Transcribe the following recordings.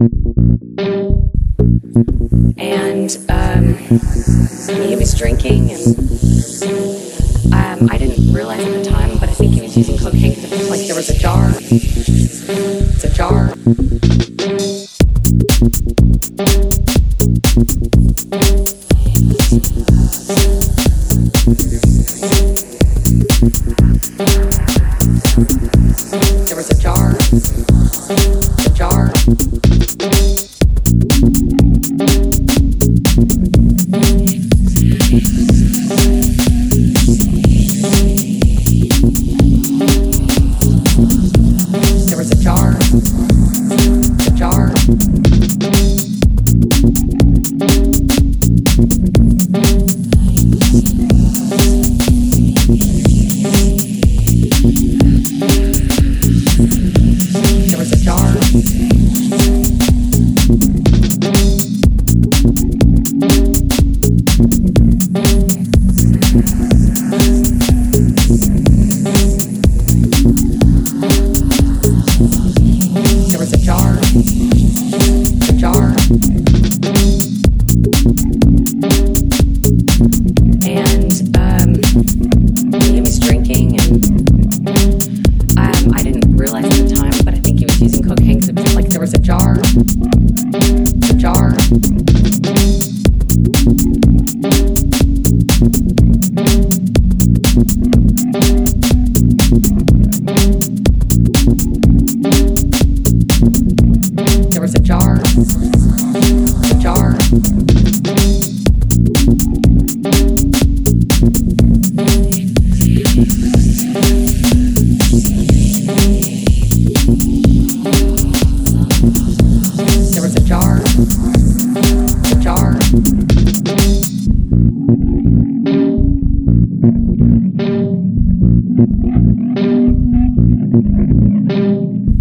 And he was drinking, and I didn't realize at the time, but I think he was using cocaine because, like, there was a jar. It's a jar. There was a jar. The jar. There was a jar. The jar.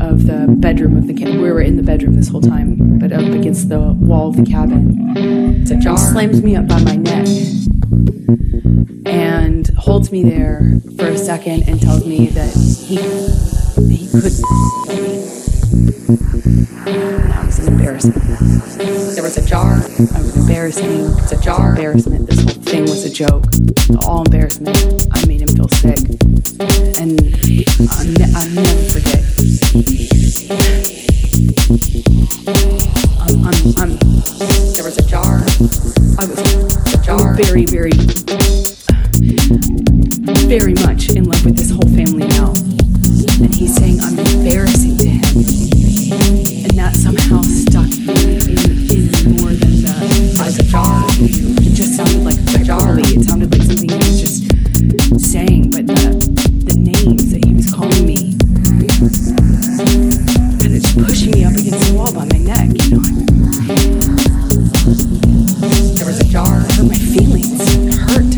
Of the bedroom of the cabin. We were in the bedroom this whole time, but up against the wall of the cabin. It's a jar. He slams me up by my neck and holds me there for a second and tells me that he couldn't. That was an embarrassment. There was a jar. I was embarrassing. It's a jar. Embarrassment. This whole thing was a joke. All embarrassment. I made him feel sick. And I'll never forget. There was a jar. I was a jar. Very, very, very much in love with this whole family now. And he's saying I'm embarrassing to him. And that somehow stuck in more than the... I was a jar. It just sounded like a jar. It sounded like something he was just saying, but the names that he was calling me, and it's pushing me up against the wall by my neck, you know. There was a jar. It hurt my feelings. It hurt.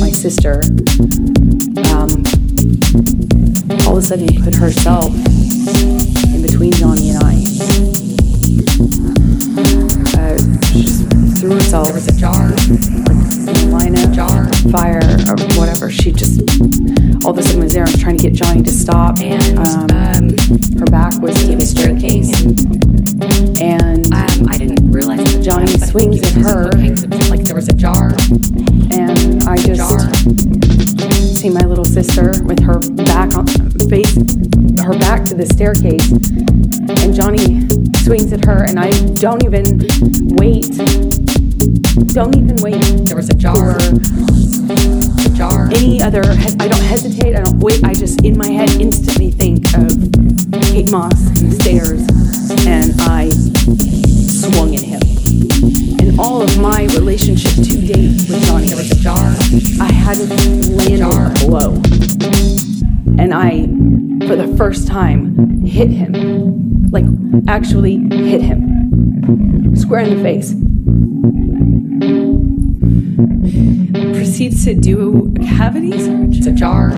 My sister, all of a sudden put herself in between Johnny and I. She just threw herself. There was a jar. Jar, fire, or whatever. She just all of a sudden was there. I was trying to get Johnny to stop, and her back was he was drinking, and I didn't realize that Johnny swings at her like there was a jar, and I just see my little sister with her back on face, her back to the staircase, and Johnny swings at her, and I don't even wait. Don't even wait. There was a jar. The jar. Any other? I don't hesitate. I don't wait. I just in my head instantly think of Kate Moss and the stairs, and I swung at him. And all of my relationship to date with Johnny, there was a jar. I hadn't landed a blow, and I, for the first time, hit him. Like actually hit him square in the face. Proceeds to do a cavity search. It's a jar.